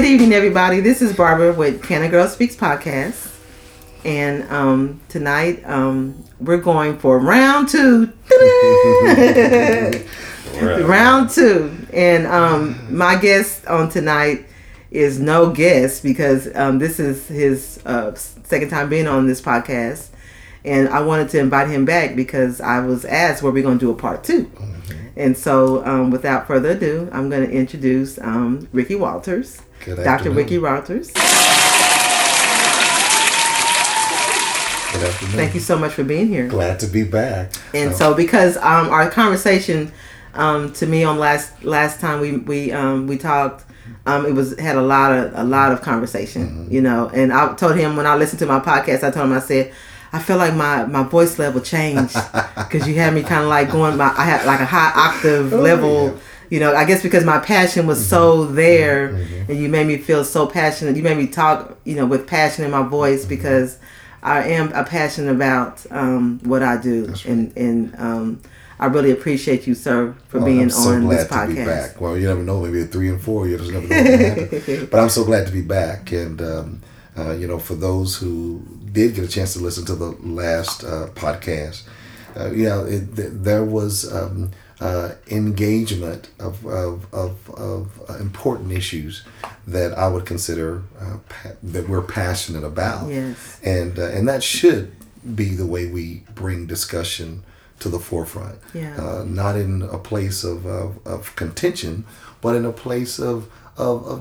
Good evening, everybody. This is Barbara with Can a Girl Speaks Podcast. And tonight we're going for round two. Round two. And my guest on tonight is no guest because this is his second time being on this podcast. And I wanted to invite him back because I was asked, were we going to do a part two? Mm-hmm. And so without further ado, I'm going to introduce Ricky Walters. Good afternoon. Dr. Ricky Rothers. Good afternoon. Thank you so much for being here. Glad to be back. And so because our conversation to me on last time we talked, it was had a lot of conversation, mm-hmm. you know. And I told him when I listened to my podcast, I told him, I said, I feel like my voice level changed because you had me kind of like going I had like a high octave level, yeah. you know, I guess because my passion was mm-hmm. so there mm-hmm. and you made me feel so passionate. You made me talk, you know, with passion in my voice mm-hmm. because I am passionate about what I do. That's right. And I really appreciate you, sir, for being on this podcast. I'm so glad to be back. Well, you never know, maybe 3 and 4 years, you never know what's going to happen. But I'm so glad to be back. And, you know, for those who did get a chance to listen to the last podcast, you know, there was engagement of important issues that I would consider that we're passionate about. Yes. And that should be the way we bring discussion to the forefront. Yeah. Not in a place of contention, but in a place of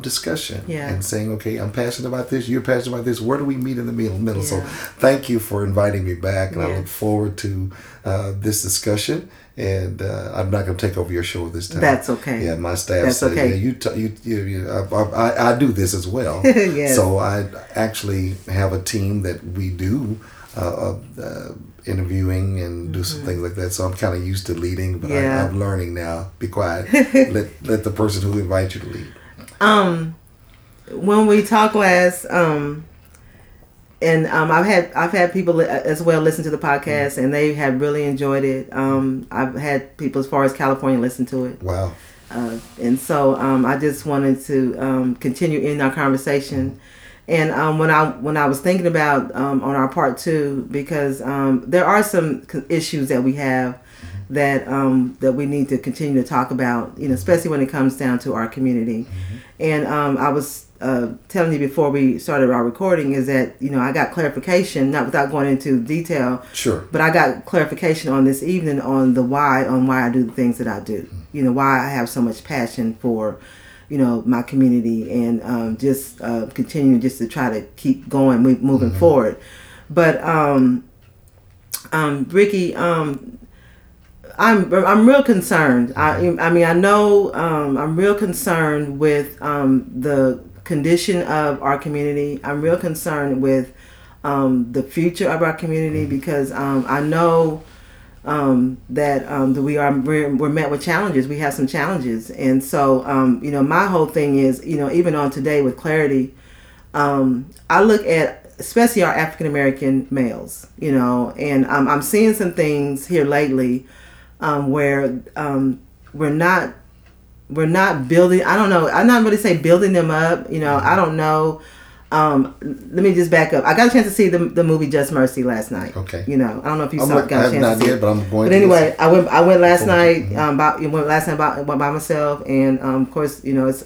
discussion, yeah. and saying, okay, I'm passionate about this, you're passionate about this, where do we meet in the middle? Yeah. So thank you for inviting me back, and yes. I look forward to this discussion, and I'm not going to take over your show this time. That's okay. Yeah, my staff said, okay. yeah, I do this as well. Yes. So I actually have a team that we do interviewing and do some mm-hmm. things like that. So I'm kind of used to leading, but yeah. I'm learning now. Be quiet. let the person who invites you to lead. When we talk last, I've had people as well listen to the podcast, mm-hmm. and they have really enjoyed it. I've had people as far as California listen to it. Wow. And so I just wanted to continue in our conversation. Mm-hmm. And when I was thinking about on our part two, because there are some issues that we have mm-hmm. that we need to continue to talk about, you know, especially when it comes down to our community. Mm-hmm. And I was telling you before we started our recording is that, you know, I got clarification, not without going into detail. Sure. But I got clarification on this evening on the why, I do the things that I do, mm-hmm. you know, why I have so much passion for, you know, my community, and just continue just to try to keep going, moving mm-hmm. forward. But Ricky, I'm real concerned. Mm-hmm. I mean, I know I'm real concerned with the condition of our community. I'm real concerned with the future of our community mm-hmm. because I know that we're met with challenges. We have some challenges, and so you know, my whole thing is, you know, even on today with Clarity, I look at especially our African American males, you know, and I'm seeing some things here lately where we're not building. I don't know. I'm not really say building them up. You know, I don't know. Let me just back up. I got a chance to see the movie Just Mercy last night. Okay. You know, I don't know if you saw it. Got a chance to see it, but I'm going. But anyway, I went last night. Mm-hmm. By myself, and of course, you know, it's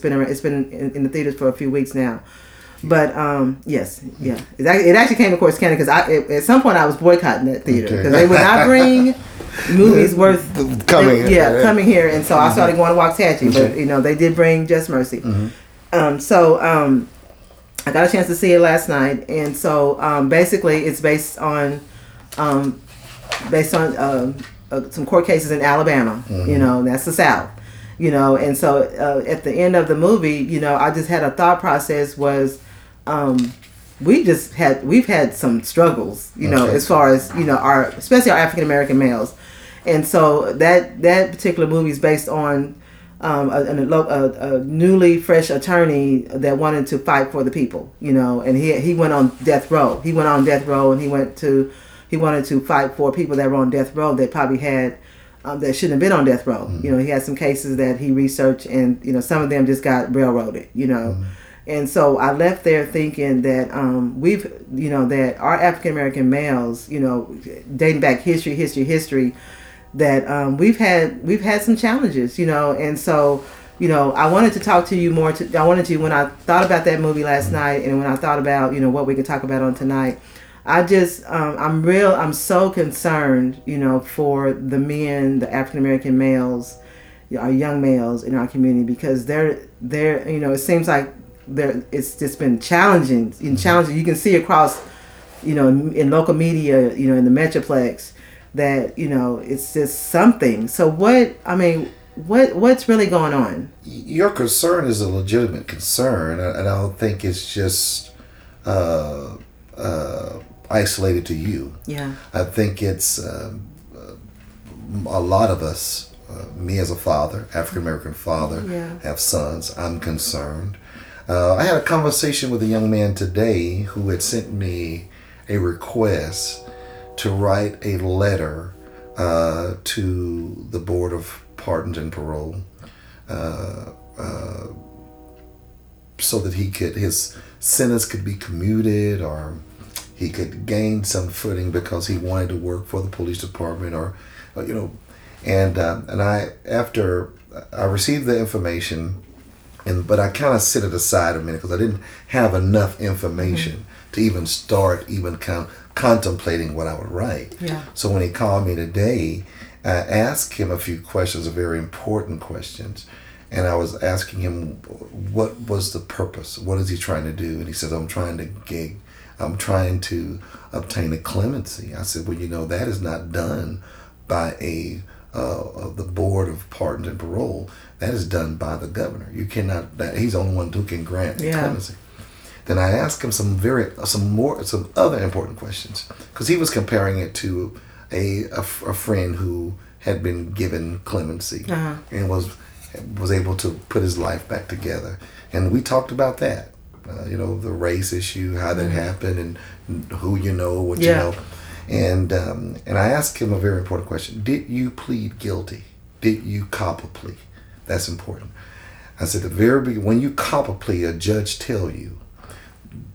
been in the theaters for a few weeks now. But yes, yeah, it actually came to Corsicana because at some point I was boycotting that theater because they would not bring movies worth coming here, and so mm-hmm. I started going to Waxahachie. Okay. But you know, they did bring Just Mercy. Mm-hmm. I got a chance to see it last night, and so basically it's based on some court cases in Alabama. Mm-hmm. You know, that's the South. You know, and so at the end of the movie, you know, I just had a thought process was we've had some struggles. You know, as far as, you know, especially our African American males, and so that particular movie is based on a newly fresh attorney that wanted to fight for the people, you know, and he went on death row. He went on death row, and he wanted to fight for people that were on death row that probably had that shouldn't have been on death row. Mm-hmm. You know, he had some cases that he researched, and you know, some of them just got railroaded. You know, mm-hmm. And so I left there thinking that we've, you know, that our African American males, you know, dating back history, that we've had some challenges. You know, and so. You know, I wanted to talk to you more. When I thought about that movie last night, and when I thought about, you know, what we could talk about on tonight, I just, I'm so concerned, you know, for the men, the African American males, our young males in our community, because they're, you know, it seems like it's just been challenging. You can see across, you know, in local media, you know, in the Metroplex, that, you know, it's just something. So what's really going on? Your concern is a legitimate concern, and I don't think it's just isolated to you. Yeah, I think it's a lot of us. Me as a father, African American father, yeah. have sons. I'm concerned. I had a conversation with a young man today who had sent me a request to write a letter to the Board of Pardons and Parole, so that his sentence could be commuted, or he could gain some footing because he wanted to work for the police department, or you know, and I, after I received the information, but I kind of set it aside a minute because I didn't have enough information mm-hmm. to even start contemplating what I would write. Yeah. So when he called me today, I asked him a few questions, very important questions, and I was asking him, what was the purpose? What is he trying to do? And he says, I'm trying to obtain a clemency. I said, well, you know, that is not done by the Board of Pardons and Parole. That is done by the governor. You cannot. He's the only one who can grant yeah. clemency. Then I asked him some other important questions, because he was comparing it to a friend who had been given clemency uh-huh. and was able to put his life back together. And we talked about that, you know, the race issue, how that mm-hmm. happened, and who you know, what yeah. you know. And I asked him a very important question. Did you plead guilty? Did you cop a plea? That's important. I said, when you cop a plea, a judge tell you,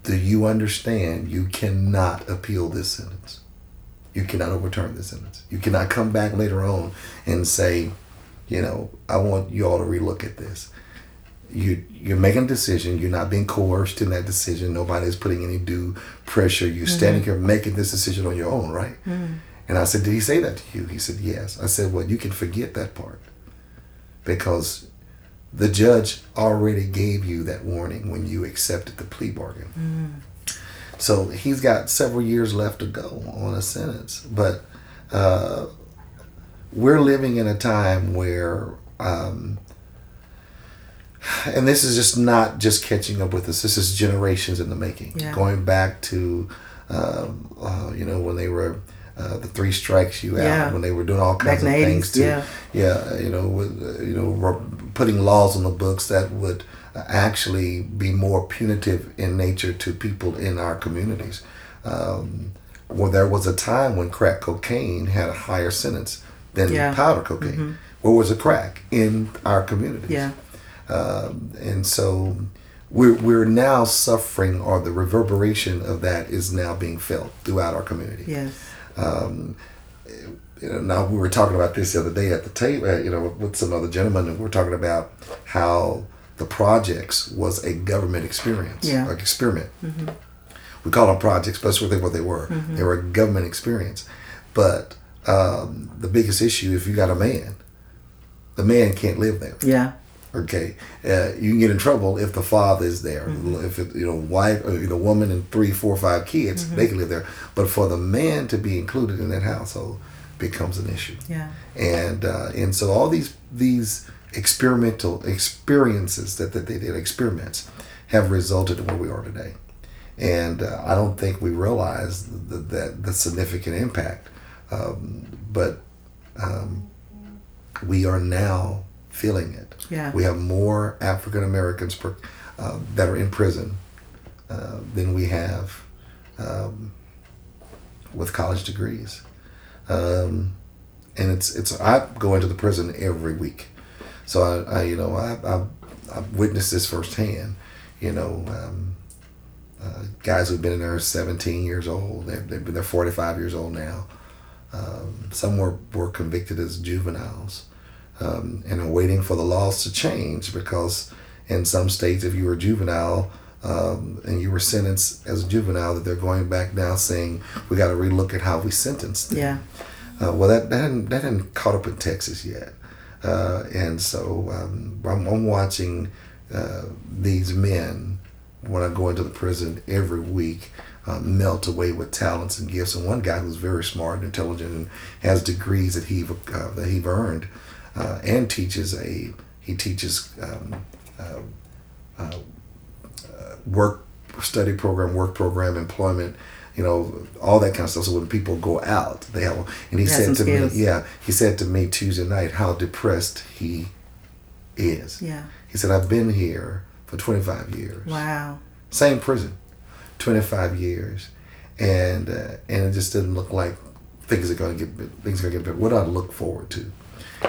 do you understand you cannot appeal this sentence? You cannot overturn this sentence. You cannot come back later on and say, you know, I want you all to relook at this. You're making a decision. You're not being coerced in that decision. Nobody's putting any due pressure. You're mm-hmm. standing here making this decision on your own, right? Mm-hmm. And I said, did he say that to you? He said, yes. I said, well, you can forget that part, because the judge already gave you that warning when you accepted the plea bargain. Mm-hmm. So he's got several years left to go on a sentence. But we're living in a time where, and this is just not just catching up with us. This is generations in the making. Yeah. Going back to, you know, when they were the three strikes you out, yeah. when they were doing all kinds back of things. To, yeah. yeah, you know, putting laws on the books that would actually be more punitive in nature to people in our communities. Well, there was a time when crack cocaine had a higher sentence than yeah. powder cocaine. Mm-hmm. Where was the crack in our communities? Yeah. And so we're now suffering, or the reverberation of that is now being felt throughout our community. Yes. Now, we were talking about this the other day at the table, you know, with some other gentlemen, and we were talking about how the projects was a government experience, yeah. like experiment. Mm-hmm. We call them projects, but that's really what they were. Mm-hmm. They were a government experience. But the biggest issue, if you got a man, the man can't live there. Yeah. Okay. You can get in trouble if the father is there. Mm-hmm. If it, you know, wife, or, you know, woman and 3, 4, 5 kids, mm-hmm. they can live there. But for the man to be included in that household becomes an issue. Yeah. And so all these experimental experiences that they did, experiments, have resulted in where we are today. And I don't think we realize the significant impact. But we are now feeling it. Yeah. We have more African Americans that are in prison than we have with college degrees. and it's I go into the prison every week, so I've witnessed this firsthand. Guys who've been in there 17 years old, they've been there 45 years old now. Some were convicted as juveniles, and are waiting for the laws to change, because in some states, if you were a juvenile and you were sentenced as a juvenile, that they're going back now saying, we got to relook at how we sentenced them. Yeah. Well, that hadn't caught up in Texas yet. And so I'm watching these men, when I go into the prison every week, melt away with talents and gifts. And one guy who's very smart and intelligent and has degrees that he've earned, and teaches work study program, employment, all that kind of stuff. So when people go out, they have. And he said to me Tuesday night how depressed he is. Yeah. He said, I've been here for 25 years. Wow. Same prison, 25 years, and it just didn't look like things are going to get better. What do I look forward to?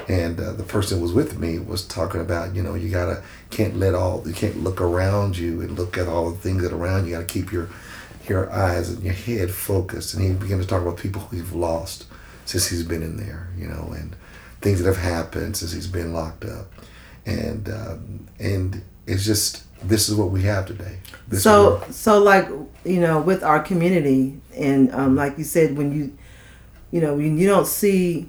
And the person who was with me was talking about, you can't look around you and look at all the things that are around you. You got to keep your eyes and your head focused. And he began to talk about people who he's lost since he's been in there, and things that have happened since he's been locked up, and. It's just, this is what we have today. So with our community, and like you said, when you don't see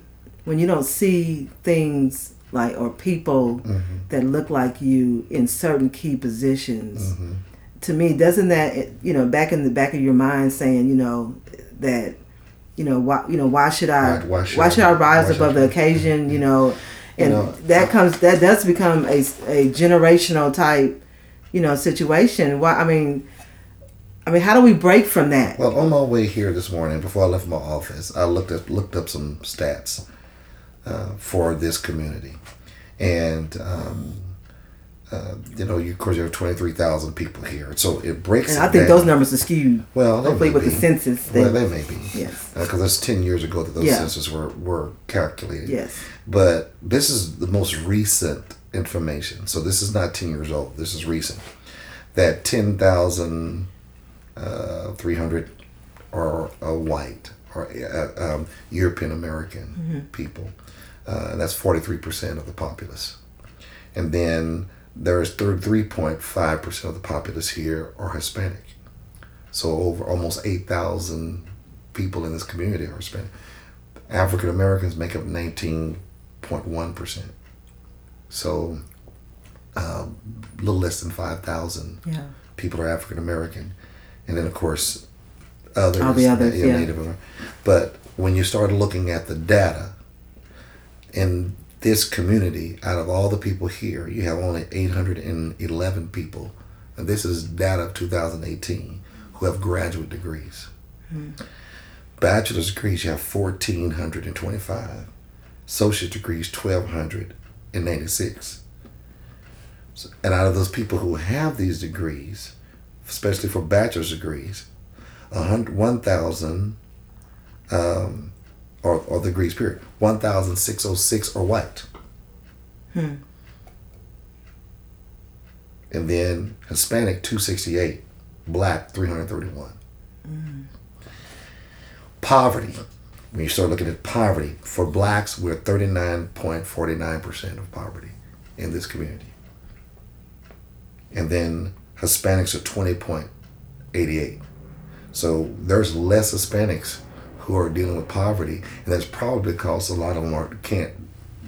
things like, or people mm-hmm. that look like you in certain key positions, mm-hmm. to me, doesn't that, back in the back of your mind saying, that, why should I rise above the occasion, mm-hmm. And that does become a generational type, situation. I mean, how do we break from that? Well, on my way here this morning, before I left my office, I looked up some stats for this community, and of course, there are 23,000 people here, so it breaks. And I think those numbers are skewed. Well, hopefully with the census. Well, they may be. Yes. Because that's 10 years ago that those censuses were calculated. Yes. But this is the most recent information, so this is not 10 years old. This is recent. That 10,300 are white or European American mm-hmm. people. That's 43% of the populace, and then. There is 33.5% of the populace here are Hispanic. So over almost 8,000 people in this community are Hispanic. African Americans make up 19.1%. So a little less than 5,000 people are African American. And then, of course, others, Native American. But when you start looking at the data, and this community, out of all the people here, you have only 811 people, and this is data of 2018, who have graduate degrees. Mm-hmm. Bachelor's degrees, you have 1,425. Associate degrees, 1,286. So, and out of those people who have these degrees, especially for bachelor's degrees, 1,000 or degrees period, 1,606 are white. Hmm. And then Hispanic 268, Black 331. Mm. Poverty, when you start looking at poverty, for Blacks, we're 39.49% of poverty in this community. And then Hispanics are 20.88. So there's less Hispanics who are dealing with poverty, and that's probably because a lot of them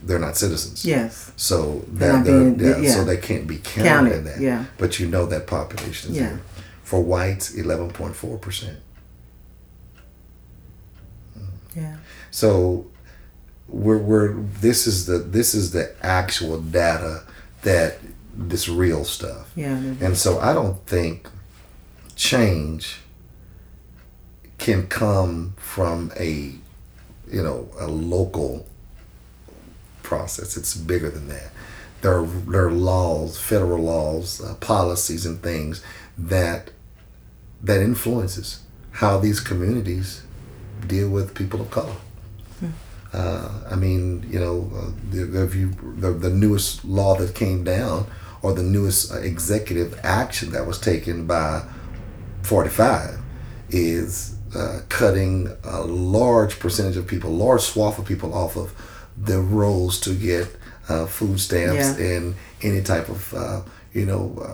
they're not citizens. Yes. So so they can't be counted in that. Yeah. But that population is there. For whites, 11.4%. Yeah. So this is the actual data, that this real stuff. Yeah. And so I don't think change can come from a local process. It's bigger than that. There are laws, federal laws, policies, and things that influences how these communities deal with people of color. Hmm. The newest law that came down, or the newest executive action that was taken by 45, is cutting a large percentage of people, large swath of people off of the rolls to get food stamps and any type of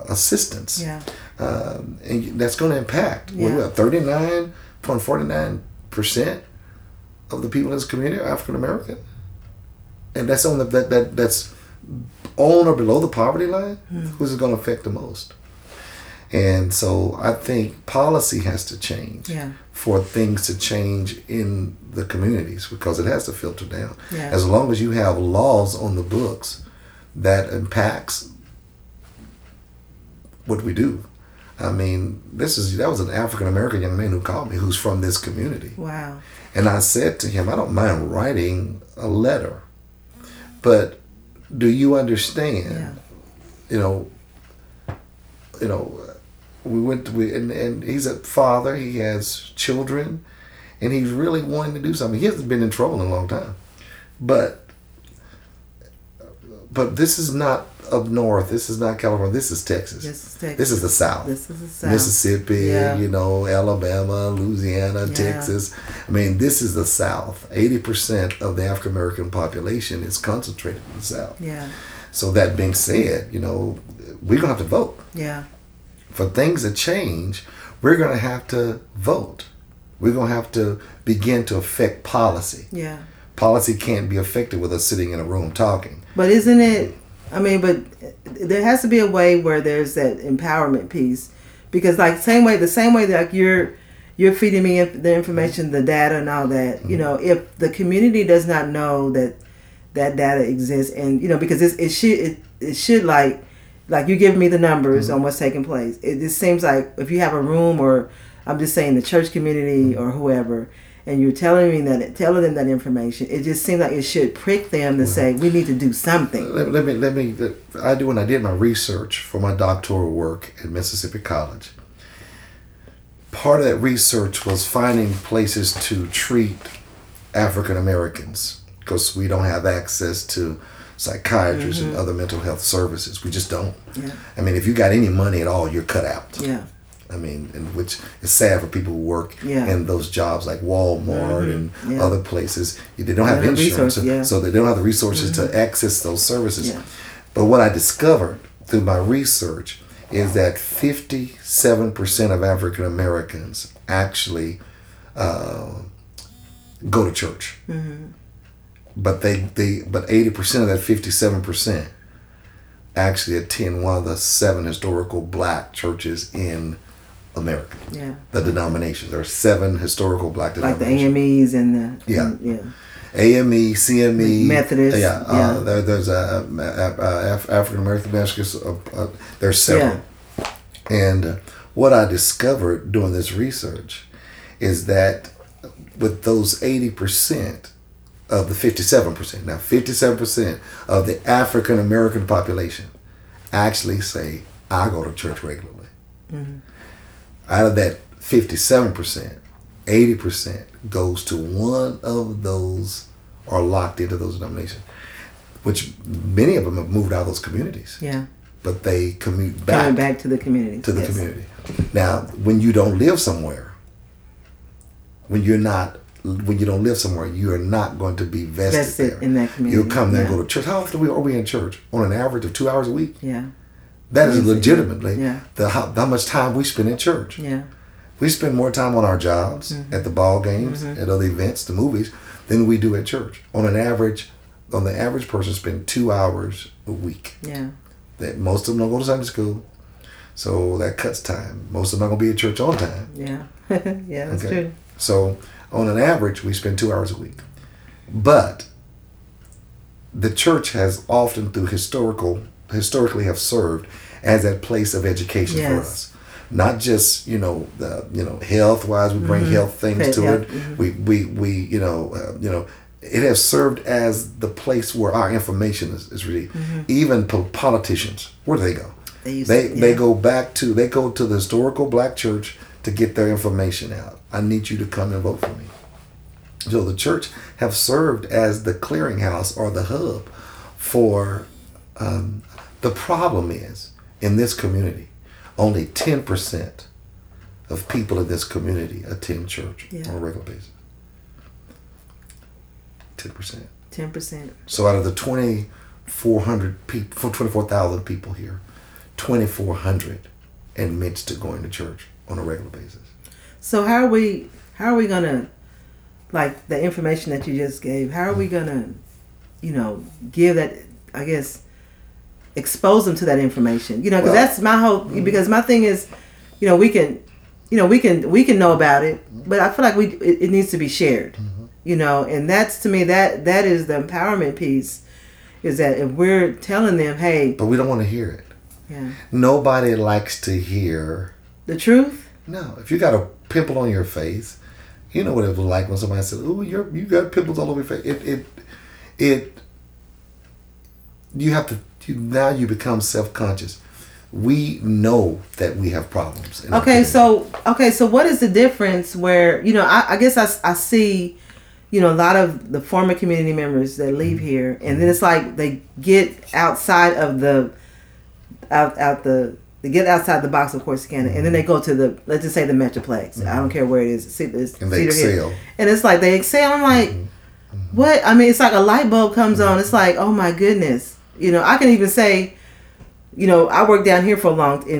assistance. Yeah. And that's going to impact. Yeah. We're 39.49% of the people in this community are African American, and that's on that's on or below the poverty line. Mm. Who's it going to affect the most? And so I think policy has to change for things to change in the communities, because it has to filter down. Yeah. As long as you have laws on the books that impacts what we do. I mean, that was an African American young man who called me, who's from this community. Wow. And I said to him, I don't mind writing a letter, but do you understand? Yeah. We went, and he's a father, he has children, and he's really wanting to do something. He hasn't been in trouble in a long time. But this is not up north, this is not California, this is Texas. This is the South. Mississippi, Alabama, Louisiana, Texas. I mean, this is the South. 80% of the African American population is concentrated in the South. Yeah. So that being said, we're going to have to vote. Yeah. For things to change, we're going to have to vote. We're going to have to begin to affect policy. Yeah. Policy can't be affected with us sitting in a room talking. But isn't it, there has to be a way where there's that empowerment piece. Because the same way that you're feeding me the information, the data and all that, mm-hmm. If the community does not know that data exists, and, because it should, you give me the numbers mm-hmm. on what's taking place. It just seems like if you have a room, or I'm just saying the church community mm-hmm. or whoever, and you're telling them that information, it just seems like it should prick them to say, we need to do something. When I did my research for my doctoral work at Mississippi College, part of that research was finding places to treat African Americans, because we don't have access to psychiatrists mm-hmm. and other mental health services. We just don't. Yeah. If you got any money at all, you're cut out. Yeah. And which is sad for people who work in those jobs like Walmart mm-hmm. and other places. They don't have insurance, so they don't have the resources mm-hmm. to access those services. Yeah. But what I discovered through my research is that 57% of African Americans actually go to church. Mm-hmm. But 80% of that 57% actually attend one of the 7 historical black churches in America. Yeah. The denominations. There are 7 historical black denominations. Like the AMEs and the... Yeah. AME, CME... Methodist. Yeah. There's African American Methodist. There's several. Yeah. And what I discovered doing this research is that with those 80%... of the 57%. Now, 57% of the African American population actually say, I go to church regularly. Mm-hmm. Out of that 57%, 80% goes to one of those, or locked into those denominations, which many of them have moved out of those communities. Yeah. But they commute back. Coming back to the community. To the community. Now, when you don't live somewhere, when you don't live somewhere, you are not going to be vested there. In that community. You'll come there and go to church. How often are we in church? On an average of 2 hours a week? Yeah. That is legitimately how much time we spend in church. Yeah. We spend more time on our jobs, mm-hmm. at the ball games, mm-hmm. at other events, the movies, than we do at church. On the average person spend 2 hours a week. Yeah. That most of them don't go to Sunday school. So that cuts time. Most of them are not going to be at church on time. Yeah. That's true. So... on an average, we spend 2 hours a week. But the church has often, through historically have served as that place of education for us. Not just, health-wise, we bring mm-hmm. health things to it. Mm-hmm. It has served as the place where our information is received. Mm-hmm. Even politicians, where do they go? They go to the historical black church to get their information out. I need you to come and vote for me. So the church have served as the clearinghouse or the hub for the problem is in this community, only 10% of people in this community attend church on a regular basis. 10%. 10%. So out of the 2,400 people, 24,000 people here, 2,400 admits to going to church on a regular basis. So how are we gonna, like the information that you just gave, how are we gonna, give that, I guess, expose them to that information? Because that's my hope. Because my thing is, we can know about it, but I feel like it needs to be shared. And that's, to me, that is the empowerment piece, is that if we're telling them, hey, but we don't want to hear it. Yeah. Nobody likes to hear the truth. No, if you got a pimple on your face, you know what it was like when somebody said, "Ooh, you got pimples all over your face." It. You have to. Now you become self-conscious. We know that we have problems. Okay, so what is the difference? Where I guess I see, a lot of the former community members that leave here, and then it's like they get outside of the, they get outside the box of Corsicana, and then they go to the, let's just say the Metroplex. I don't care where it is. And they excel. Here. And it's like they excel. I'm like, what? I mean, it's like a light bulb comes on. It's like, oh my goodness. I can even say, I worked down here in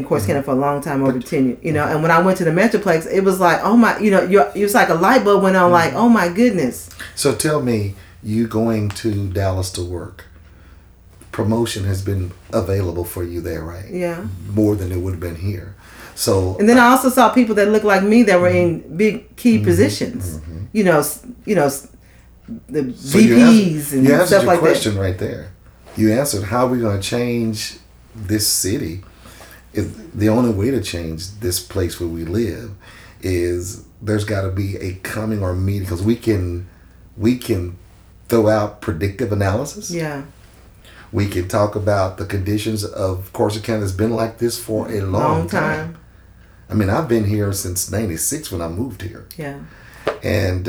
Corsicana for a long time, over 10 years. And when I went to the Metroplex, it was like, oh my, it was like a light bulb went on, like, oh my goodness. So tell me, you going to Dallas to work. Promotion has been available for you there, right? Yeah. More than it would have been here. So. And then I also saw people that looked like me that were in big key positions. The so VPs and stuff like that. You answered your question right there. You answered, how are we going to change this city? If the only way to change this place where we live is there's got to be a coming or meeting, because we can throw out predictive analysis. Yeah. We can talk about the conditions of Corsicana has been like this for a long time. I mean, I've been here since '96 when I moved here. Yeah. And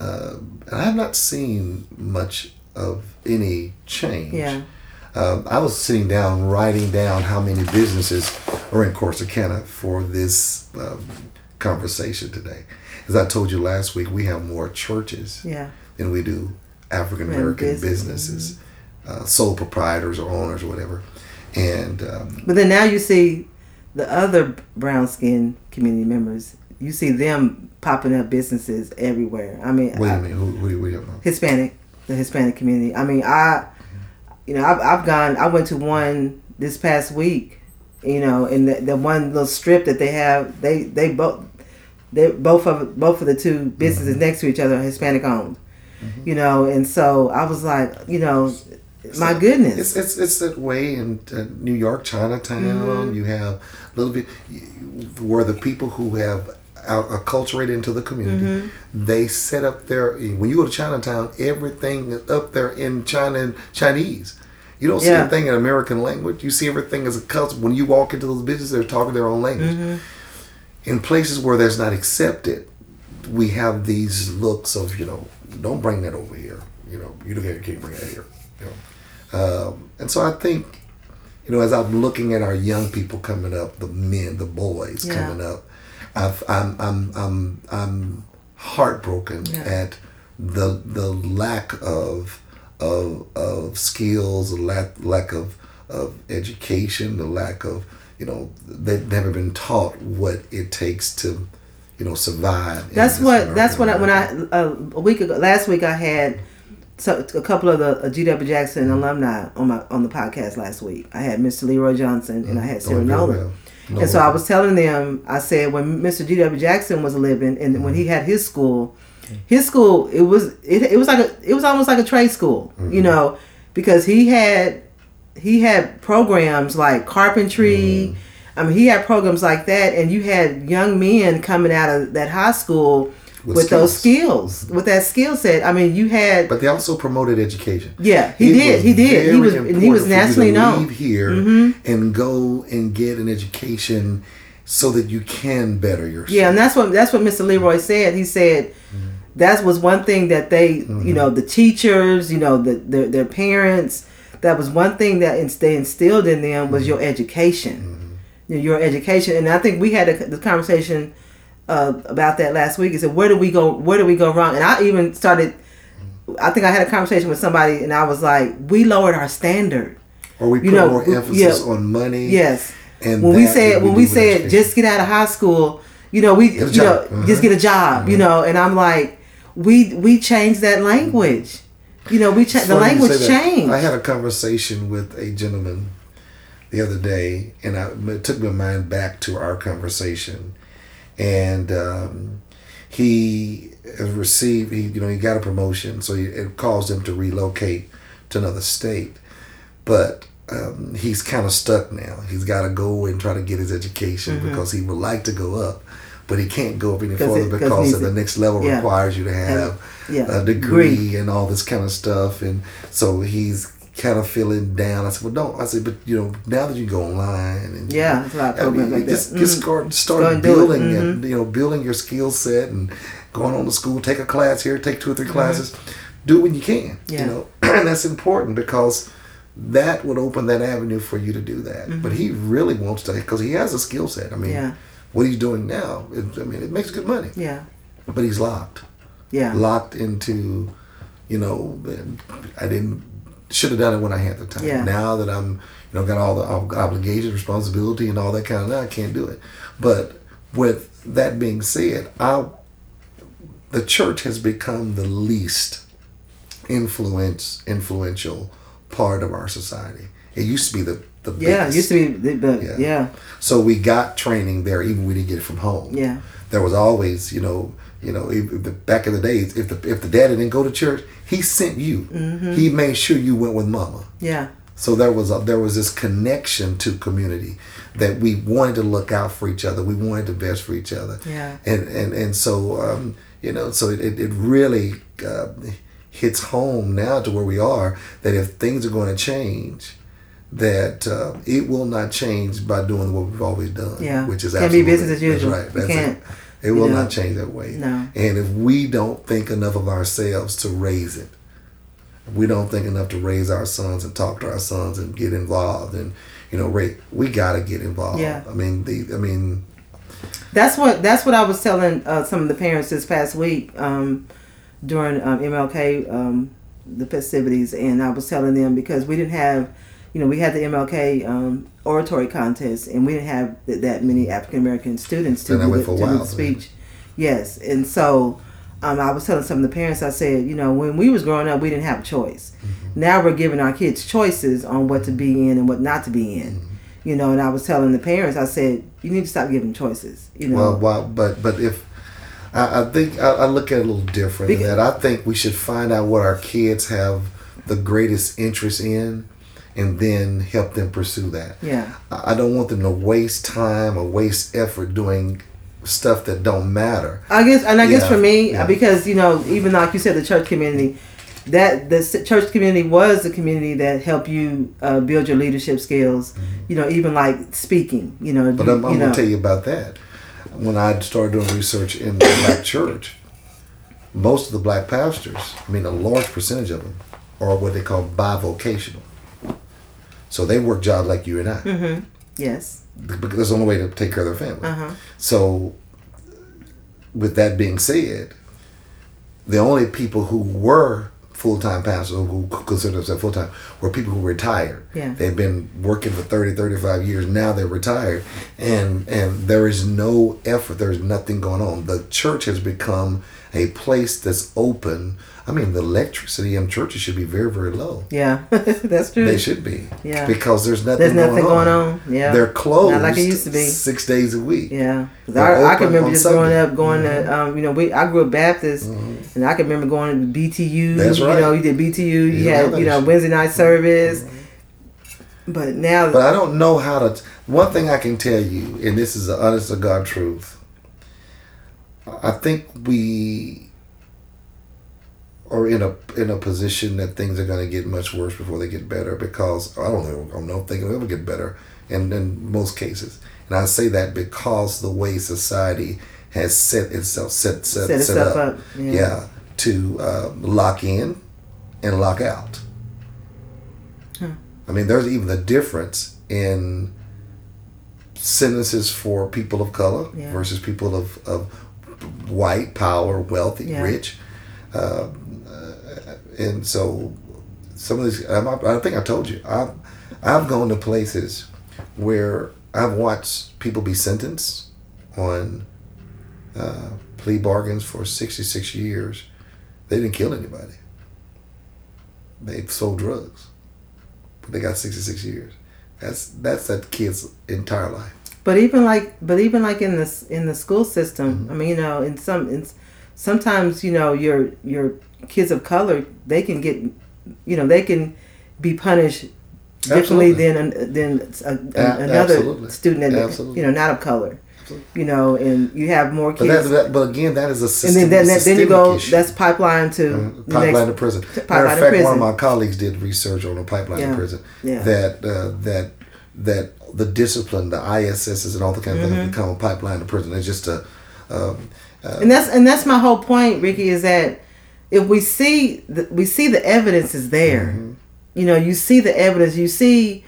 I have not seen much of any change. Yeah. I was sitting down, writing down how many businesses are in Corsicana for this conversation today. As I told you last week, we have more churches than we do African-American businesses. Sole proprietors or owners or whatever, and but then now you see the other brown-skinned community members. You see them popping up businesses everywhere. I mean, what do you mean? Who do you know? The Hispanic community. I mean, I've gone. I went to one this past week. And the one little strip that they have, both of the two businesses next to each other are Hispanic owned. And so I was like, my goodness, it's that way in New York, Chinatown. You have a little bit where the people who have acculturated into the community, they set up their. When you go to Chinatown, everything is up there in Chinese. You don't see a thing in American language. You see everything as a culture. When you walk into those businesses, they're talking their own language. In places where that's not accepted, we have these looks of don't bring that over here. You can't bring that here. And so I think, as I'm looking at our young people coming up, the men, the boys coming up, I'm heartbroken at the lack of skills, lack of education, the lack of they've never been taught what it takes to survive. Last week I had. So a couple of the GW Jackson alumni on the podcast last week. I had Mr. Leroy Johnson and I had Sarah Nolan. And so I was telling them, I said, when Mr. GW Jackson was living and when he had his school, it was almost like a trade school, because he had programs like carpentry. I mean, he had programs like that, and you had young men coming out of that high school with that skill set. I mean, you had. But they also promoted education. Yeah, he did. He was nationally known. Leave here and go and get an education so that you can better yourself. Yeah, and that's what Mr. Leroy said. He said that was one thing that they, you know, the teachers, you know, their parents, that was one thing that they instilled in them was your education, your education. And I think we had the conversation about that last week. It said, where do we go wrong? And I even started, I think I had a conversation with somebody and I was like, we lowered our standard. Or we put more emphasis on money. Yes. And when we said just get out of high school, you know, we just get a job, you know, and I'm like, we changed that language. You know, the language changed. I had a conversation with a gentleman the other day, and it took my mind back to our conversation. And he got a promotion, so it caused him to relocate to another state. But he's kind of stuck now. He's got to go and try to get his education because he would like to go up, but he can't go up any further because the next level requires you to have a degree and all this kind of stuff. And so he's kind of feeling down. I said, but you know, now that you go online and start building and building your skill set and going on to school, take a class here, take 2 or 3 classes, do when you can, you know, and that's important because that would open that avenue for you to do that. But he really wants to, because he has a skill set. I mean, what he's doing now, it makes good money. Yeah. But he's locked. Yeah. Locked into, you know, should have done it when I had the time. Yeah. Now that I'm, you know, got all the obligations, responsibility, and all that kind of thing, I can't do it. But with that being said, the church has become the least influential part of our society. It used to be the biggest. Yeah, it used to be the. So we got training there, even we didn't get it from home. Yeah. There was always, you know, back in the days, if the daddy didn't go to church, he sent you. Mm-hmm. He made sure you went with mama. Yeah. So there was this connection to community that we wanted to look out for each other. We wanted the best for each other. Yeah. And so you know, so it really hits home now to where we are, that if things are going to change, that it will not change by doing what we've always done, which is absolutely, can't be business as usual. That's right. That's can't. It will not change that way. No. And if we don't think enough of ourselves to raise it, if we don't think enough to raise our sons and talk to our sons and get involved and, you know, we got to get involved. Yeah. I mean, that's what I was telling some of the parents this past week. During MLK the festivities, and I was telling them, because we didn't have, you know, we had the MLK oratory contest, and we didn't have that many African American students to do the speech. Yes, and so I was telling some of the parents, I said, you know, when we was growing up, we didn't have a choice. Mm-hmm. Now we're giving our kids choices on what to be in and what not to be in. Mm-hmm. You know, and I was telling the parents, I said, you need to stop giving choices. You know, but if I think I look at it a little different than that. I think we should find out what our kids have the greatest interest in and then help them pursue that. Yeah. I don't want them to waste time or waste effort doing stuff that don't matter. I guess for me, because, you know, even like you said, the church community, that the church community was the community that helped you build your leadership skills, you know, even like speaking, you know. But I'm going to tell you about that. When I started doing research in the black church, most of the black pastors, I mean a large percentage of them, are what they call bivocational. So they work jobs like you and I. Mm-hmm. Yes. Because that's the only way to take care of their family. Uh-huh. So with that being said, the only people who were full-time pastors, who considered themselves full-time, were people who retired. Yeah. They've been working for 30, 35 years. Now they're retired. And there is no effort. There's nothing going on. The church has become a place that's open. I mean, the electricity in churches should be very, very low. Yeah, that's true. They should be. Yeah. Because there's nothing going on. Yeah. They're closed. Not like it used to be. 6 days a week. Yeah. I can remember just growing up, going to, you know, I grew up Baptist, and I can remember going to BTU. That's right. You know, you did BTU. You had, you know, Wednesday night service. Mm-hmm. But now. But I don't know how to. One thing I can tell you, and this is the honest to God truth, I think we are in a position that things are going to get much worse before they get better, because I don't think it'll ever get better in most cases. And I say that because the way society has set itself up to lock in and lock out. Huh. I mean, there's even a difference in sentences for people of color versus people of white, power, wealthy, rich. And so some of these, I think I told you, I've gone to places where I've watched people be sentenced on plea bargains for 66 years. They didn't kill anybody. They sold drugs. But they got 66 years. That's that kid's entire life. But even like in the school system, mm-hmm. I mean, you know, sometimes, you know, your kids of color, they can get, you know, they can be punished differently than another Absolutely. Student, that, you know, not of color. You know, and you have more kids. But again, that is a system. And then you go, issue. That's pipeline to to prison. Matter of fact, one of my colleagues did research on a pipeline to prison that the discipline, the ISSs, and all the kind of things become a pipeline to prison. It's just a. And that's my whole point, Ricky, is that if we see the evidence is there, you know, you see the evidence, you see,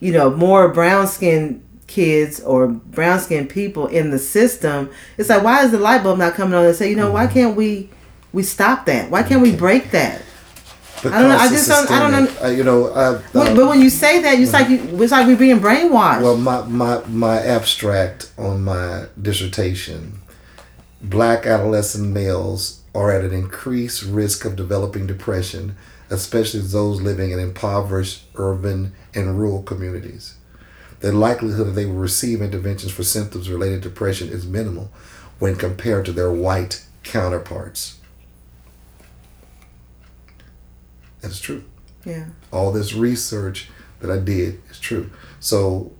you know, more brown-skinned kids or brown-skinned people in the system. It's like, why is the light bulb not coming on and say, you know, why can't we stop that? Why can't we break that? Because I don't know. I don't know. You know, but when you say that, it's like we're being brainwashed. Well, my abstract on my dissertation: Black adolescent males are at an increased risk of developing depression, especially those living in impoverished urban and rural communities. The likelihood that they will receive interventions for symptoms related to depression is minimal when compared to their white counterparts. That's true. Yeah. All this research that I did is true. So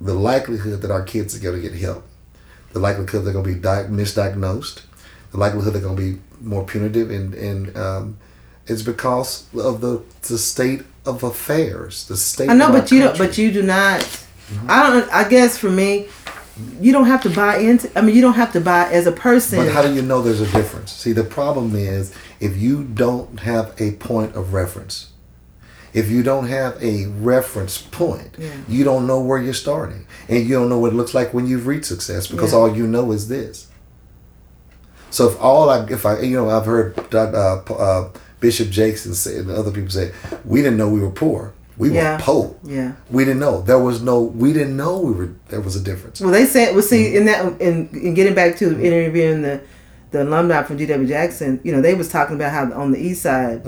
the likelihood that our kids are going to get help, the likelihood they're going to be misdiagnosed, the likelihood they're going to be more punitive, and it's because of the state of affairs, the state. I know, but you don't. But you do not. Mm-hmm. I don't. I guess for me, you don't have to buy into. I mean, you don't have to buy as a person. But how do you know there's a difference? See, the problem is if you don't have a point of reference, if you don't have a reference point, you don't know where you're starting, and you don't know what it looks like when you've reached success, because all you know is this. So I've heard Bishop Jakes and other people say, we didn't know we were poor. We were poor. Yeah. We didn't know. There was a difference. Well, they said, in getting back to interviewing the alumni from GW Jackson, you know, they was talking about how on the east side,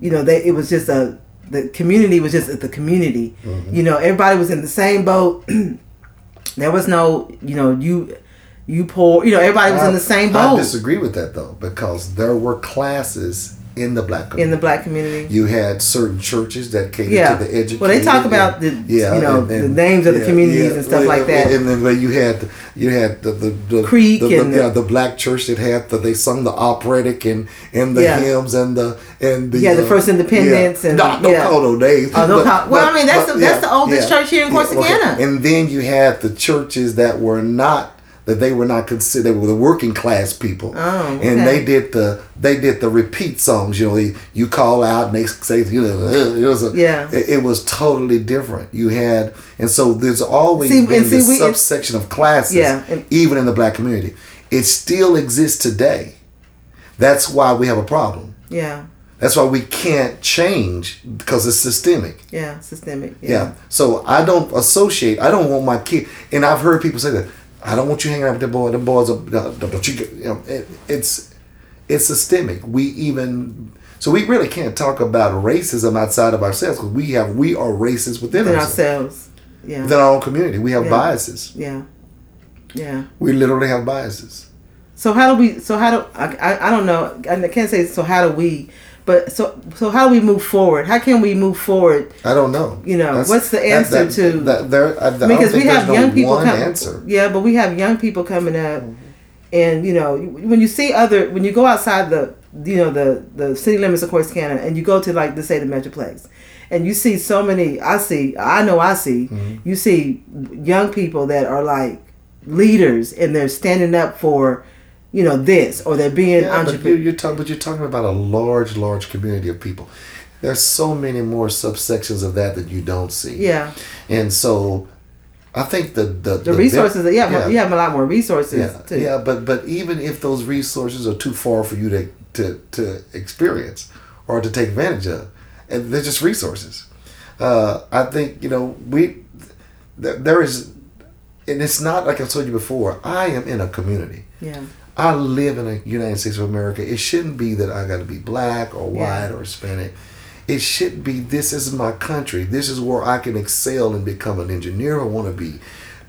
you know, the community was just the community. Mm-hmm. You know, everybody was in the same boat. There was no, you know, you poor, you know, everybody was in the same boat. I disagree with that though, because there were classes in the black community. You had certain churches that catered to the educated. Well, they talk about the names of the communities and stuff like that. And then you had the Creek and the black church that had they sung the operatic and the hymns and the the First Independence and no days. Well, I mean that's the oldest church here in Corsicana. Okay. And then you had the churches that were not. That they were not considered, they were the working class people, and they did the repeat songs. You know, you call out and they say, you know, it was totally different. You had, and so there's always been this subsection of classes, even in the black community. It still exists today. That's why we have a problem. Yeah. That's why we can't change, because it's systemic. Yeah, systemic. Yeah. So I don't want my kid, and I've heard people say that. I don't want you hanging out with that boy. Them boys it's systemic. So we really can't talk about racism outside of ourselves, because we are racist within ourselves. Within our own community. We have biases. Yeah. We literally have biases. I don't know. I can't say so how do we, but so how do we move forward? How can we move forward? I don't know. You know, what's the answer to that? Because we have young people coming. Yeah, but we have young people coming up, and you know, when you go outside the city limits of Corsicana, and you go to like the Metroplex, and you see so many. I know. You see young people that are like leaders and they're standing up for, you know, this, or they're being entrepreneurs. But you're talking about a large community of people. There's so many more subsections of that you don't see. Yeah. And so I think the resources, you have a lot more resources. Yeah, too. Yeah, but even if those resources are too far for you to experience or to take advantage of, and they're just resources. I think, there is, and it's not like I told you before, I am in a community. Yeah. I live in the United States of America. It shouldn't be that I got to be black or white or Hispanic. It should be, this is my country. This is where I can excel and become an engineer if I want to be,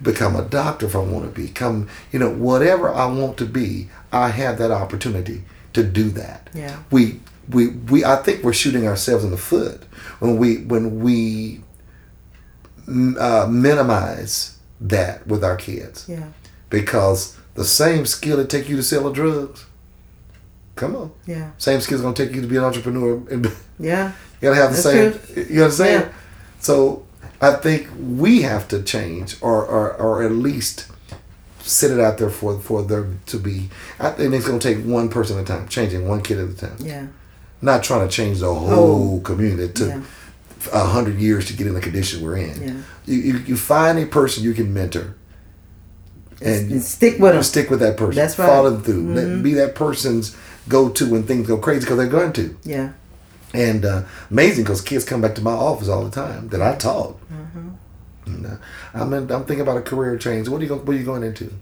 become a doctor if I want to be, become, whatever I want to be, I have that opportunity to do that. Yeah. We I think we're shooting ourselves in the foot when we minimize that with our kids. Yeah. Because the same skill that take you to sell the drugs, come on. Yeah. Same skill's gonna take you to be an entrepreneur. Yeah. You gotta have the same. True. You know what I'm saying? Yeah. So I think we have to change, or at least sit it out there for there to be. I think it's gonna take one person at a time, changing one kid at a time. Yeah. Not trying to change the whole community. It took 100 years to get in the condition we're in. Yeah. You find a person you can mentor. And stick with them. Stick with that person. That's right. Follow them through. Mm-hmm. Be that person's go-to when things go crazy, because they're going to. Yeah. And amazing, because kids come back to my office all the time that I taught. Mm-hmm. And, I'm thinking about a career change. What are you going into?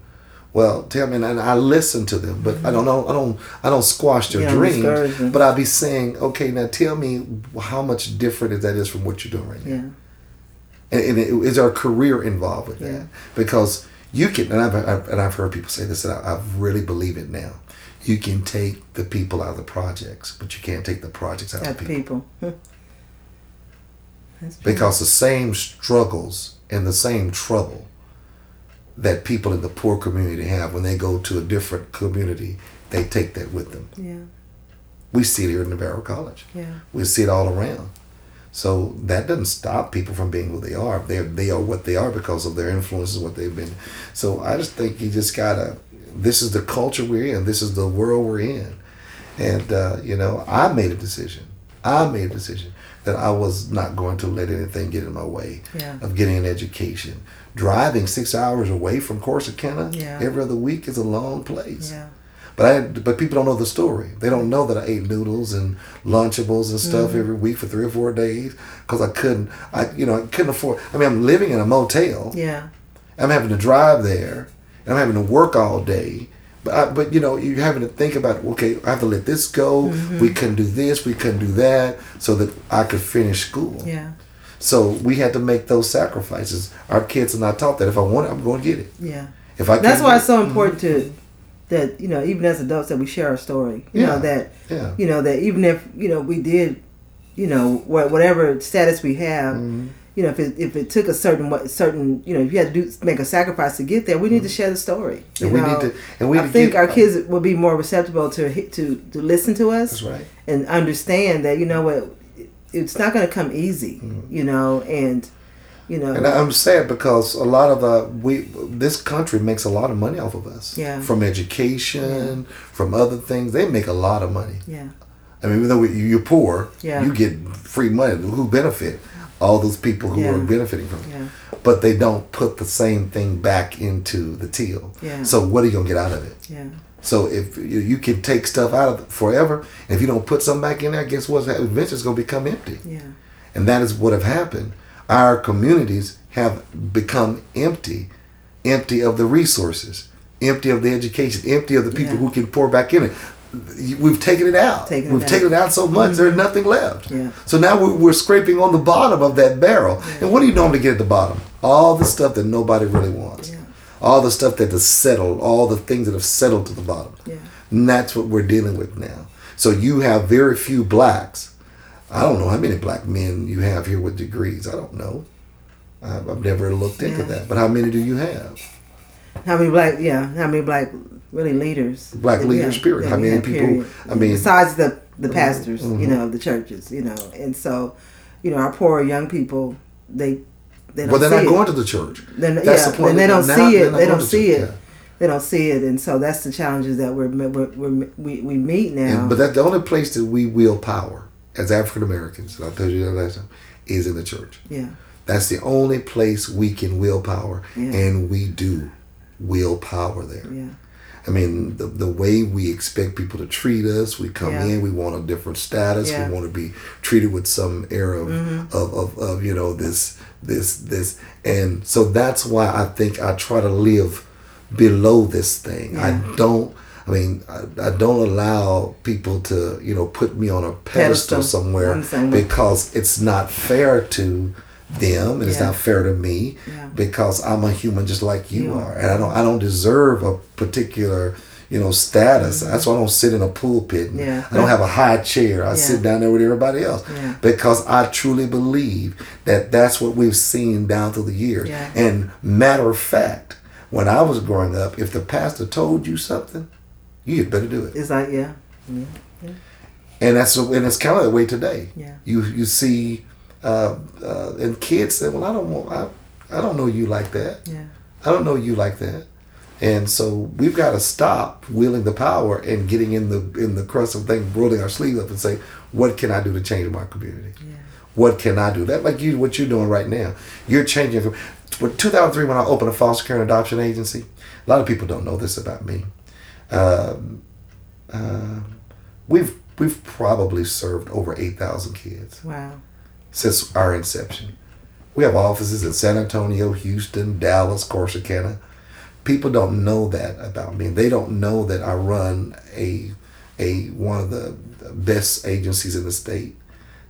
Well, tell me, and I listen to them, but mm-hmm. I don't squash their dreams. But I'll be saying, okay, now tell me how much different is that is from what you're doing right now. Yeah. And is our career involved with that? Because you can, and I've heard people say this, and I really believe it now. You can take the people out of the projects, but you can't take the projects out of the people. Because the same struggles and the same trouble that people in the poor community have, when they go to a different community, they take that with them. Yeah. We see it here at Navarro College. Yeah. We see it all around. So that doesn't stop people from being who they are. They are what they are because of their influences, what they've been. So I just think you just gotta, this is the culture we're in. This is the world we're in. And, I made a decision. That I was not going to let anything get in my way of getting an education. Driving 6 hours away from Corsicana every other week is a long place. Yeah. But people don't know the story. They don't know that I ate noodles and Lunchables and stuff every week for 3 or 4 days because I couldn't afford. I mean, I'm living in a motel. Yeah. I'm having to drive there, and I'm having to work all day. But you're having to think about, okay, I have to let this go. Mm-hmm. We couldn't do this. We couldn't do that, so that I could finish school. Yeah. So we had to make those sacrifices. Our kids are not taught that. If I want it, I'm going to get it. Yeah. That's why it's so important to. That, even as adults, that we share our story. That even if, we did, whatever status we have, mm-hmm. If it took a certain, if you had to make a sacrifice to get there, we need mm-hmm. to share the story. I think our kids will be more receptive to listen to us. That's right. And understand that, it's not going to come easy, mm-hmm. And I'm sad because a lot of this country makes a lot of money off of us. Yeah. From education, from other things, they make a lot of money. Yeah. I mean, even though you're poor, you get free money. Who benefit? All those people who are benefiting from it. Yeah. But they don't put the same thing back into the till. Yeah. So what are you gonna get out of it? Yeah. So if you can take stuff out of it forever, and if you don't put something back in there, guess what? Eventually it's gonna become empty. Yeah. And that is what have happened. Our communities have become empty of the resources, empty of the education, empty of the people who can pour back in it. We've taken it out. So much, there's nothing left. Yeah. So now we're scraping on the bottom of that barrel. Yeah. And what do you normally get at the bottom? All the stuff that nobody really wants. Yeah. All the stuff that has settled, all the things that have settled to the bottom. Yeah. And that's what we're dealing with now. So you have very few blacks. I don't know how many black men you have here with degrees. I don't know. I've never looked into that. But how many do you have? How many black really leaders? Black leaders, period. How many people? Period. I mean, besides the pastors, mm-hmm. The churches, and so, our poor young people, they They're not going to the church. That's the point. And they don't see it. They don't see it. They don't see it, and so that's the challenges that we meet now. But that's the only place that we wield power as African Americans. And I told you that last time is in the church. Yeah, that's the only place we can wield power, and we do wield power there. Yeah, I mean the way we expect people to treat us. We come in, we want a different status. Yeah. We want to be treated with some air of of you know this, and so that's why I think I try to live below this thing. Yeah. I don't allow people to, you know, put me on a pedestal somewhere because it's not fair to them and it's not fair to me because I'm a human just like you are. And I don't deserve a particular, you know, status. That's why I don't sit in a pulpit. And I don't have a high chair. I sit down there with everybody else because I truly believe that that's what we've seen down through the years. Yeah. And matter of fact, when I was growing up, if the pastor told you something, you had better do it. It's like, And it's kind of that way today. Yeah. You see, and kids say, well, I don't know you like that. Yeah. I don't know you like that. And so we've got to stop wielding the power and getting in the crust of things, rolling our sleeves up and say, what can I do to change my community? Yeah. What can I do? That like you, what you're doing right now. You're changing. But 2003, when I opened a foster care and adoption agency, a lot of people don't know this about me. We've probably served over 8,000 kids. Wow. Since our inception. We have offices in San Antonio, Houston, Dallas, Corsicana. People don't know that about me. They don't know that I run a one of the best agencies in the state.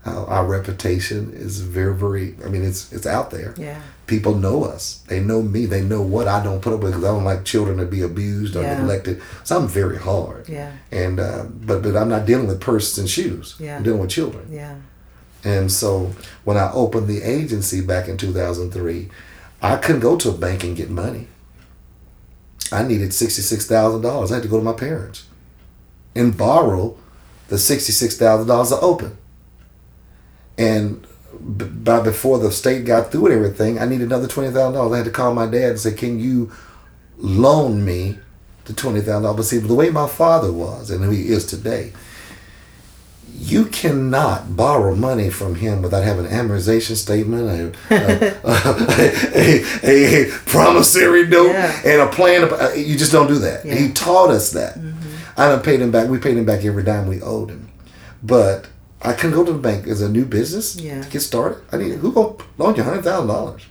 Our reputation is very, very. I mean, it's out there. Yeah. People know us. They know me. They know what I don't put up with because I don't like children to be abused or neglected. So I'm very hard. Yeah. And but I'm not dealing with purses and shoes. Yeah. I'm dealing with children. Yeah. And so when I opened the agency back in 2003, I couldn't go to a bank and get money. I needed $66,000. I had to go to my parents and borrow the $66,000 to open. And by before the state got through and everything, I needed another $20,000. I had to call my dad and say, can you loan me the $20,000? But see, the way my father was and who he is today, you cannot borrow money from him without having an amortization statement, a promissory note, and a plan. You just don't do that. Yeah. He taught us that. Mm-hmm. I done paid him back. We paid him back every dime we owed him. But I couldn't go to the bank as a new business to get started. I need who gonna loan you $100,000?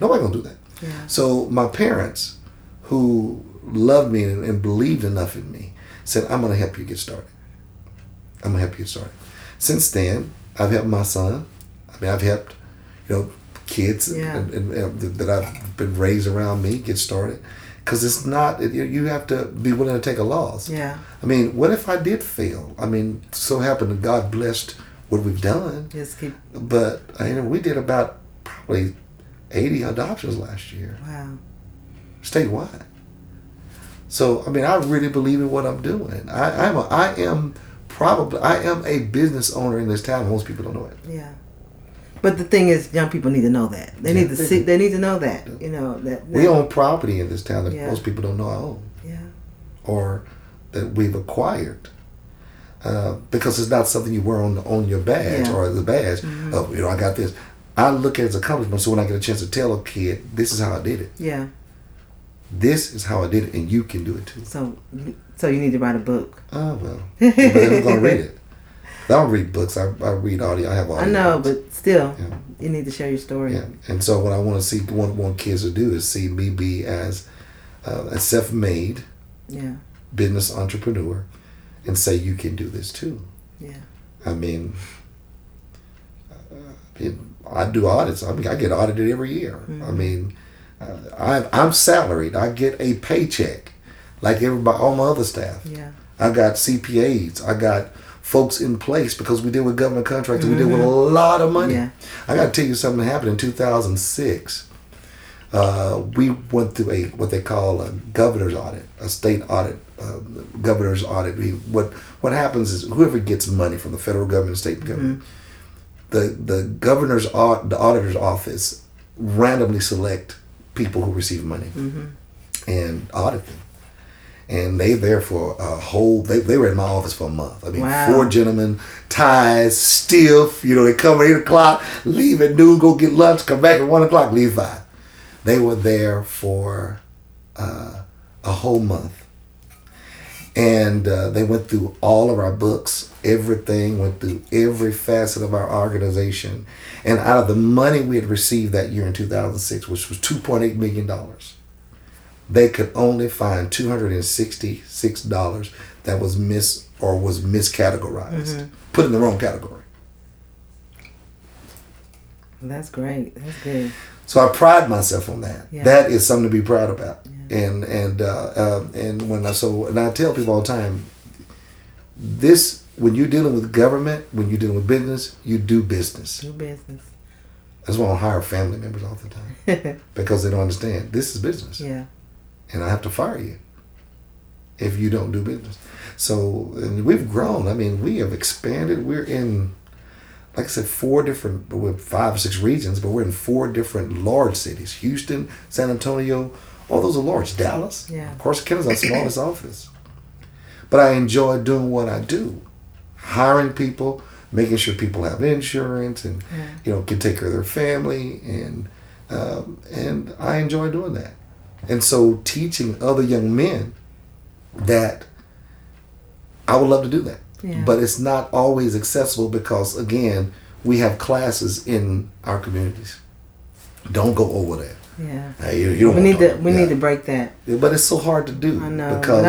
Nobody gonna do that. Yeah. So my parents, who loved me and believed enough in me, said, "I'm gonna help you get started. I'm gonna help you get started." Since then, I've helped my son. I mean, I've helped kids and that I've been raised around me get started. Because it's not, you have to be willing to take a loss. Yeah. I mean, what if I did fail? I mean, so happened that God blessed what we've done. Yes, but we did about probably 80 adoptions last year. Wow. Statewide. So, I mean, I really believe in what I'm doing. I am a business owner in this town. Most people don't know it. Yeah. But the thing is, young people need to know that. They need to see. They need to know that. You know that we own property in this town that most people don't know I own. Yeah. Or that we've acquired, because it's not something you wear on your badge or the badge of I got this. I look at it as accomplishment. So when I get a chance to tell a kid, this is how I did it. Yeah. This is how I did it, and you can do it too. So you need to write a book. Oh well, but I'm gonna read it. I don't read books. I read audio. I have audio. I know, but still, you need to share your story. Yeah, and so what I want to see, want kids to do is see me be as a self-made business entrepreneur, and say you can do this too. Yeah. I mean, I do audits. I mean, I get audited every year. Mm-hmm. I mean, I'm salaried. I get a paycheck, like everybody, all my other staff. Yeah. I got CPAs. I got folks in place because we deal with government contracts. Mm-hmm. We deal with a lot of money. Yeah. I got to tell you something that happened in 2006. We went through what they call a governor's audit, a state audit, governor's audit. What happens is whoever gets money from the federal government, state government, the governor's the auditor's office randomly select people who receive money and audit them. And they there for a whole, they were in my office for a month. I mean, wow. Four gentlemen, ties, stiff, you know, they come at 8 o'clock, leave at noon, go get lunch, come back at 1 o'clock, leave 5. They were there for a whole month. And they went through all of our books, everything, went through every facet of our organization. And out of the money we had received that year in 2006, which was $2.8 million, they could only find $266 that was miscategorized, put in the wrong category. Well, that's great. That's good. So I pride myself on that. Yeah. That is something to be proud about. Yeah. And when I tell people all the time, this when you're dealing with government, when you're dealing with business, you do business. Do business. That's why I hire family members all the time because they don't understand this is business. Yeah. And I have to fire you if you don't do business. So, and we've grown. I mean, we have expanded. We're in, like I said, five or six regions, but we're in 4 different large cities. Houston, San Antonio, all those are large. Dallas. Yeah. Corsicana's our smallest office. But I enjoy doing what I do, hiring people, making sure people have insurance and, you know, can take care of their family. And I enjoy doing that. And so teaching other young men that I would love to do that. Yeah. But it's not always accessible because, again, we have classes in our communities. Don't go over that. Yeah. We need to break that. Yeah, but it's so hard to do. I know. Because,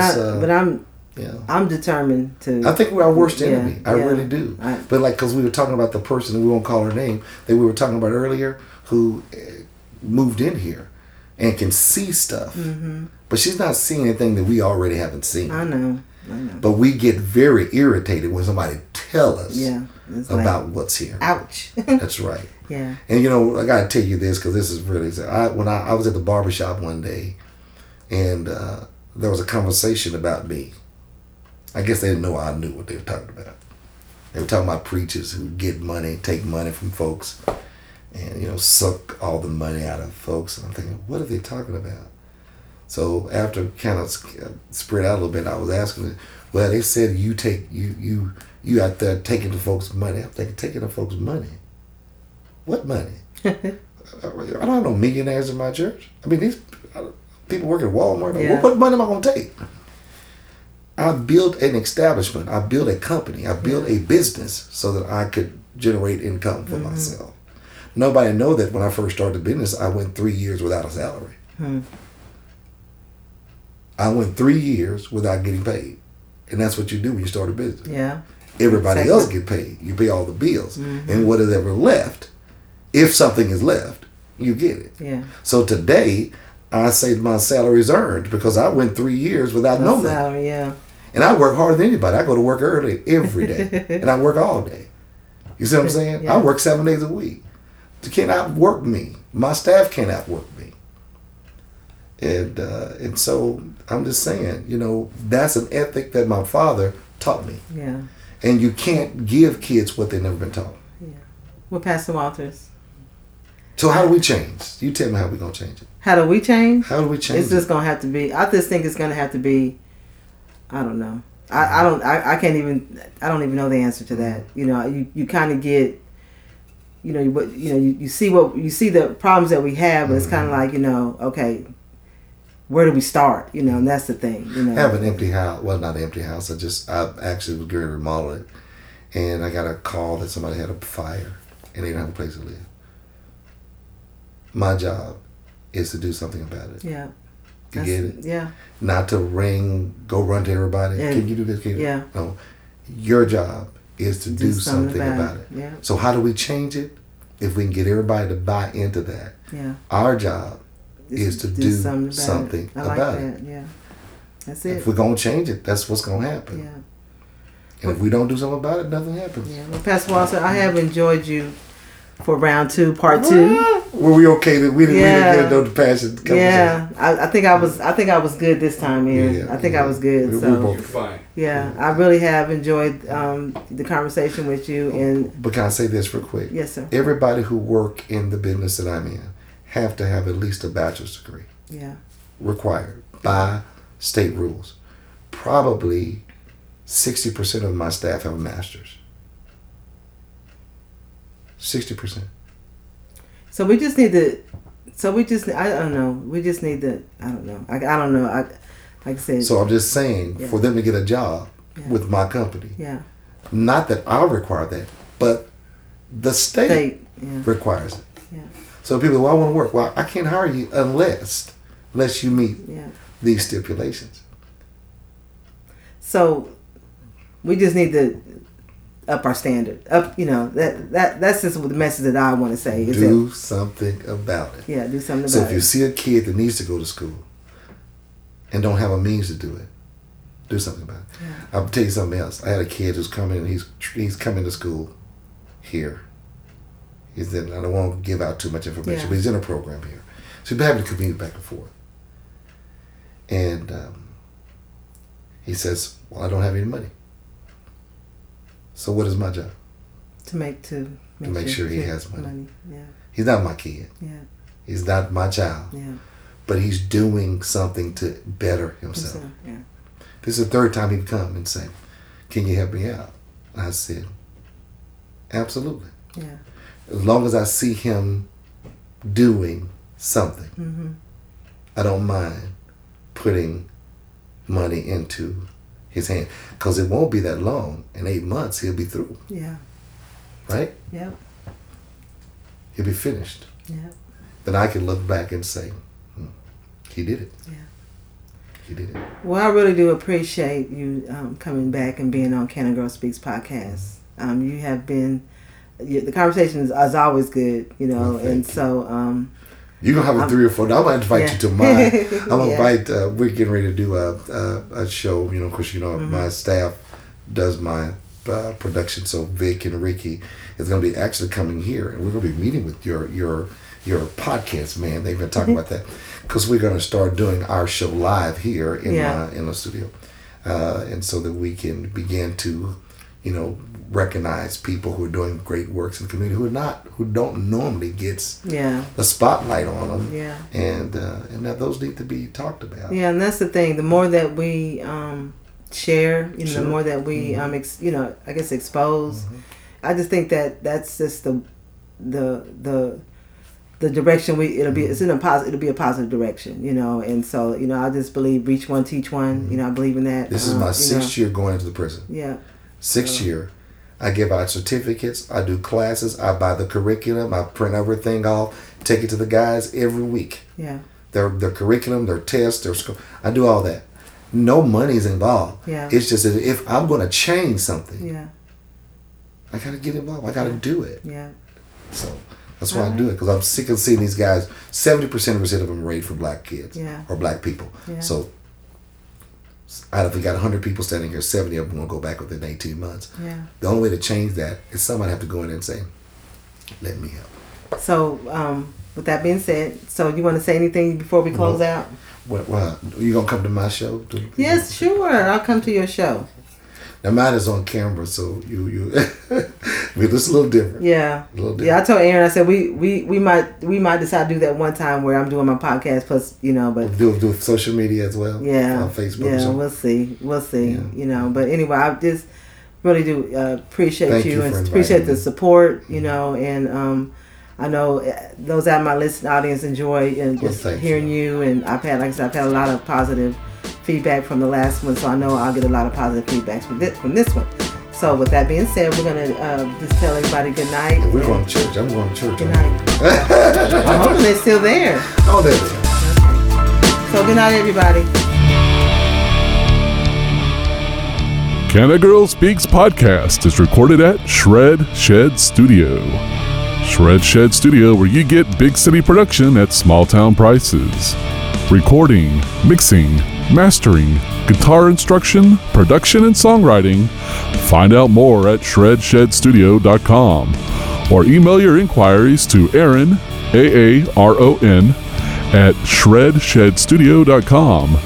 I'm determined to. I think we're our worst enemy. Yeah, I really do. But like, because we were talking about the person, we won't call her name, that we were talking about earlier who moved in here. And can see stuff, but she's not seeing anything that we already haven't seen. I know. But we get very irritated when somebody tells us about what's here. Ouch. That's right. Yeah. And you know, I gotta tell you this because this is really. When I was at the barbershop one day, and there was a conversation about me. I guess they didn't know I knew what they were talking about. They were talking about preachers who get money, take money from folks. And, you know, suck all the money out of folks. And I'm thinking, what are they talking about? So after kind of spread out a little bit, I was asking them, well, they said you out there taking the folks' money. I'm thinking, taking the folks' money? What money? I don't have no millionaires in my church. I mean, these people work at Walmart. Yeah. What money am I going to take? I built an establishment. I built a company. I built a business so that I could generate income for myself. Nobody know that when I first started the business, I went 3 years without a salary. I went 3 years without getting paid. And that's what you do when you start a business. Yeah. Everybody else get paid. You pay all the bills. And what is ever left, if something is left, you get it. Yeah. So today, I say my salary is earned because I went 3 years without no salary. Yeah. And I work harder than anybody. I go to work early every day. And I work all day. You see what I'm saying? Yeah. I work 7 days a week. You can't outwork me. My staff can't outwork me. And so I'm just saying, you know, that's an ethic that my father taught me. Yeah. And you can't give kids what they've never been taught. Yeah. Well, Pastor Walters. So how do we change? You tell me how we're going to change it. How do we change? How do we change it? It's just going to have to be, I just think it's going to have to be, I don't know. I don't even know the answer to that. You know, you kind of get, you see the problems that we have, but it's kind of like, you know, okay, where do we start? You know, and that's the thing. You know, I have an empty house. Well, not an empty house. I actually was going to remodel it, and I got a call that somebody had a fire and they didn't have a place to live. My job is to do something about it. Yeah. You get it? Yeah. Not to run to everybody. And, can you do this? Can you? Yeah. No, your job is to do something about it. Yeah. So how do we change it? If we can get everybody to buy into that. Yeah. Our job is to do something about it. Yeah. That's it. If we're going to change it, that's what's going to happen. Yeah. And if we don't do something about it, nothing happens. Yeah. Well, Pastor Walter, I have enjoyed you for round 2, part 2. Were we okay that we didn't get no passion? Yeah. I think I was good this time, Aaron. Yeah. I think I was good. You're fine. Yeah, I really have enjoyed the conversation with you. But can I say this real quick? Yes, sir. Everybody who work in the business that I'm in have to have at least a bachelor's degree. Yeah. Required by state rules. Probably 60% of my staff have a master's. 60%. So we just need to, I don't know. So I'm just saying, yeah, for them to get a job, yeah, with my company. Yeah. Not that I require that, but the state yeah, requires it. Yeah. So people, well, I want to work. Well, I can't hire you unless you meet yeah, these stipulations. So we just need to up our standard. Up, you know, that's just the message that I want to say. Is do something about it. Yeah, do something about it. So if you see a kid that needs to go to school and don't have a means to do it, do something about it. Yeah. I'll tell you something else. I had a kid who's coming, and he's coming to school here. He's in, I don't want to give out too much information, yeah, but he's in a program here. So he's been having to commute back and forth. And he says, well, I don't have any money. So what is my job? To make sure he has money. Yeah. He's not my kid. Yeah. He's not my child. Yeah. But he's doing something to better himself. Yeah. This is the third time he'd come and say, can you help me out? And I said, absolutely. Yeah. As long as I see him doing something, mm-hmm, I don't mind putting money into his hand. Because it won't be that long. In 8 months, he'll be through. Yeah. Right? Yeah. He'll be finished. Yeah. Then I can look back and say, he did it. Yeah. He did it. Well, I really do appreciate you coming back and being on Can a Girl Speaks Podcast. You have been... Yeah, the conversation is always good, you know, well, and so... You're going to have a 3 or 4... I'm going to invite you to mine. I'm going to invite... we're getting ready to do a show, you know, of course, you know, mm-hmm, my staff does my production, so Vic and Ricky is going to be actually coming here, and we're going to be meeting with your podcast, man. They've been talking about that. Because we're going to start doing our show live here in the studio, and so that we can begin to, you know, recognize people who are doing great works in the community who don't normally gets the spotlight on them, and that those need to be talked about. Yeah, and that's the thing. The more that we share, you know, the more that we mm-hmm, expose. Mm-hmm. I just think that's just the direction it'll be a positive direction, you know. And so, you know, I just believe reach one, teach one. Mm-hmm. You know, I believe in that. This is my sixth year going into the prison. Yeah, sixth year. I give out certificates. I do classes. I buy the curriculum. I print everything off. Take it to the guys every week. Yeah. Their curriculum, their tests, their school. I do all that. No money's involved. Yeah. It's just that if I'm going to change something, I got to get involved. I got to do it. Yeah. So that's why I do it, because I'm sick of seeing these guys. 70% of them raid for black kids or black people. Yeah. So out of, we got 100 people standing here, 70 of them will go back within 18 months. Yeah. The only way to change that is somebody have to go in and say, let me help. So, with that being said, so you want to say anything before we close out? Well, you going to come to my show? Yes, sure. I'll come to your show. Now, mine is on camera, so you I mean, it's a little different. Yeah. A little different. Yeah, I told Aaron, I said, we might decide to do that one time where I'm doing my podcast plus, you know, but... We'll do social media as well. Yeah. On Facebook. Yeah, we'll see. We'll see, you know. But anyway, I just really do appreciate you and appreciate the support, you know, and I know those out of my listening audience enjoy hearing you, and I've had a lot of positive feedback from the last one, so I know I'll get a lot of positive feedbacks from this one. So with that being said, we're going to just tell everybody good night. Yeah, we're going to church. I'm going to church. Good night. I'm hoping they're still there. Oh, they're there. Okay. So good night, everybody. Can a Girl Speaks Podcast is recorded at Shred Shed Studio. Shred Shed Studio, where you get big city production at small town prices. Recording, mixing, mastering, guitar instruction, production, and songwriting. Find out more at shredshedstudio.com or email your inquiries to Aaron, AARON, at shredshedstudio.com,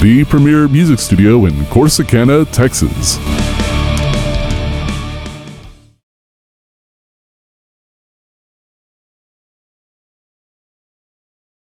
the premier music studio in Corsicana, Texas.